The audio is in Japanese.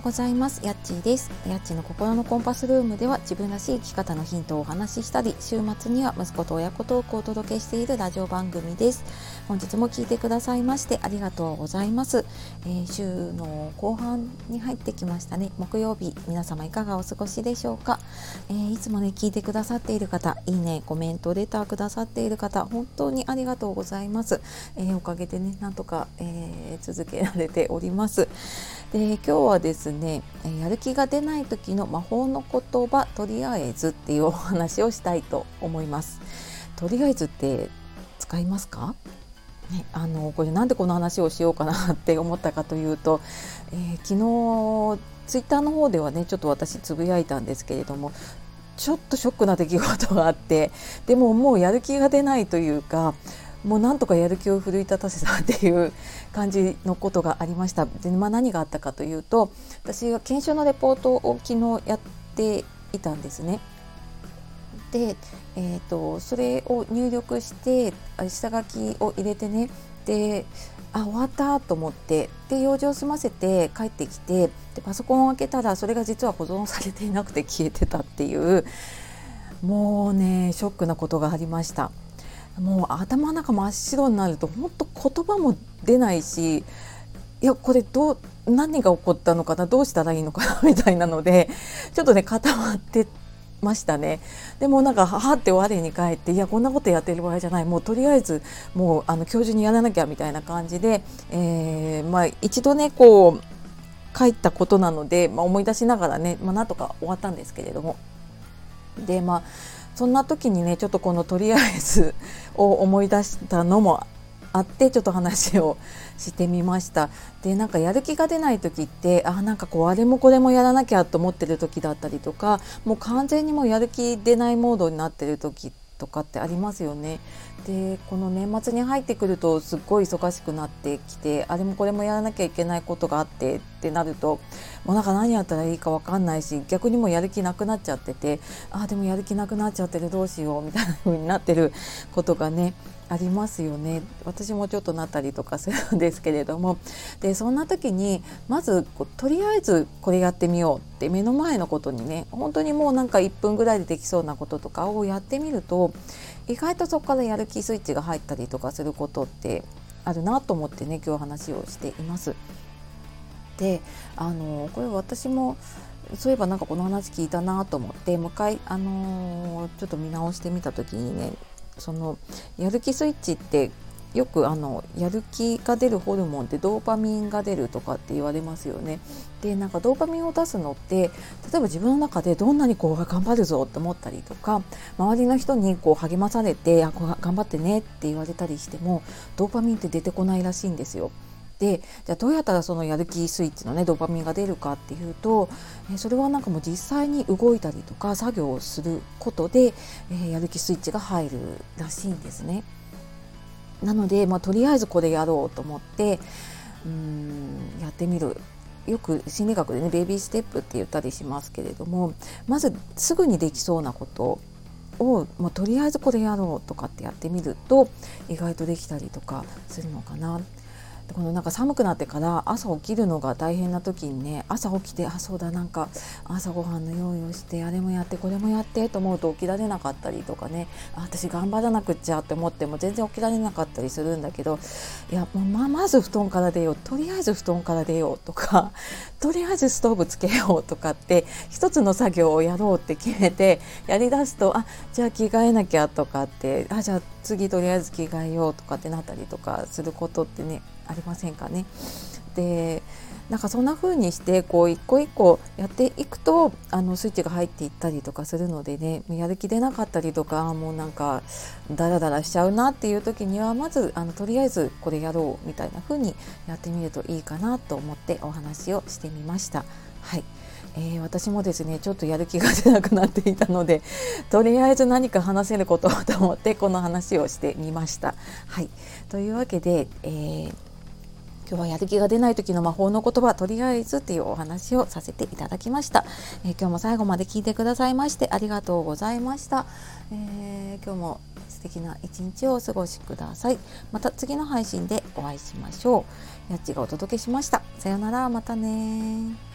ようございます。やっちーです。やっちーの心のコンパスルームでは自分らしい生き方のヒントをお話ししたり、週末には息子と親子トークをお届けしているラジオ番組です。本日も聞いてくださいましてありがとうございます。週の後半に入ってきましたね。木曜日、皆様いかがお過ごしでしょうか。いつもね聞いてくださっている方、いいね、コメント、レターくださっている方、本当にありがとうございます。おかげでねなんとか、続けられております。で今日はですね、やる気が出ない時の魔法の言葉、とりあえずっていうお話をしたいと思います。とりあえずって使いますか、ね、これなんでこの話をしようかなって思ったかというと、昨日ツイッターの方ではねちょっと私つぶやいたんですけれども、ちょっとショックな出来事があって、でももうやる気が出ないというか、もうなんとかやる気を奮い立たせたっていう感じのことがありました。で、何があったかというと、私は研修のレポートを昨日やっていたんですね。で、それを入力して下書きを入れてね、で終わったと思って、で用事を済ませて帰ってきて、でパソコンを開けたらそれが実は保存されていなくて消えてたっていう、もうねショックなことがありました。もう頭の中真っ白になると、本当言葉も出ないし、いやこれ何が起こったのかな、どうしたらいいのかなみたいなので、ちょっとね固まってましたね。でもなんかはって我に返って、いやこんなことやってる場合じゃない、もうとりあえずもう今日中にやらなきゃみたいな感じで、一度ねこう書いたことなので、思い出しながらね、なんとか終わったんですけれども、でそんな時にねちょっとこのとりあえずを思い出したのもあって、ちょっと話をしてみました。でなんかやる気が出ない時って、なんかこうあれもこれもやらなきゃと思ってる時だったりとか、もう完全にもうやる気出ないモードになってる時とかってありますよね。でこの年末に入ってくるとすっごい忙しくなってきて、あれもこれもやらなきゃいけないことがあってってなると、もうなんか何やったらいいか分かんないし、逆にもうやる気なくなっちゃってて、でもやる気なくなっちゃってる、どうしようみたいな風になってることがねありますよね。私もちょっとなったりとかするんですけれども、でそんな時にまずとりあえずこれやってみようって、目の前のことにね、本当にもうなんか1分ぐらいでできそうなこととかをやってみると、意外とそこからやる気スイッチが入ったりとかすることってあるなと思ってね、今日話をしています。でこれ私もそういえばなんかこの話聞いたなと思って、もう一回ちょっと見直してみた時にね、そのやる気スイッチってよくやる気が出るホルモンってドーパミンが出るとかって言われますよね。でなんかドーパミンを出すのって、例えば自分の中でどんなにこう頑張るぞって思ったりとか、周りの人にこう励まされて頑張ってねって言われたりしても、ドーパミンって出てこないらしいんですよ。でじゃあどうやったらそのやる気スイッチのねドーパミンが出るかっていうと、それはなんかもう実際に動いたりとか作業をすることで、やる気スイッチが入るらしいんですね。なので、とりあえずこれやろうと思って、やってみる。よく心理学でねベビーステップって言ったりしますけれども、まずすぐにできそうなことを、とりあえずこれやろうとかってやってみると、意外とできたりとかするのかな。このなんか寒くなってから朝起きるのが大変な時にね、朝起きてそうだ、なんか朝ごはんの用意をしてあれもやってこれもやってと思うと起きられなかったりとかね、私頑張らなくっちゃって思っても全然起きられなかったりするんだけど、いやもうまず布団から出よう、とりあえず布団から出ようとか、とりあえずストーブつけようとかって、一つの作業をやろうって決めてやりだすと、じゃあ着替えなきゃとかって、じゃあ次とりあえず着替えようとかってなったりとかすることってねありませんかね。でなんかそんな風にしてこう一個一個やっていくと、スイッチが入っていったりとかするのでね、やる気出なかったりとか、もうなんかダラダラしちゃうなっていう時には、まずとりあえずこれやろうみたいな風にやってみるといいかなと思ってお話をしてみました。はい、私もですねちょっとやる気が出なくなっていたので、とりあえず何か話せることをと思ってこの話をしてみました。はい、というわけで、今日はやる気が出ない時の魔法の言葉、とりあえずっていうお話をさせていただきました。今日も最後まで聞いてくださいましてありがとうございました。今日も素敵な一日をお過ごしください。また次の配信でお会いしましょう。やっちがお届けしました。さよなら、またね。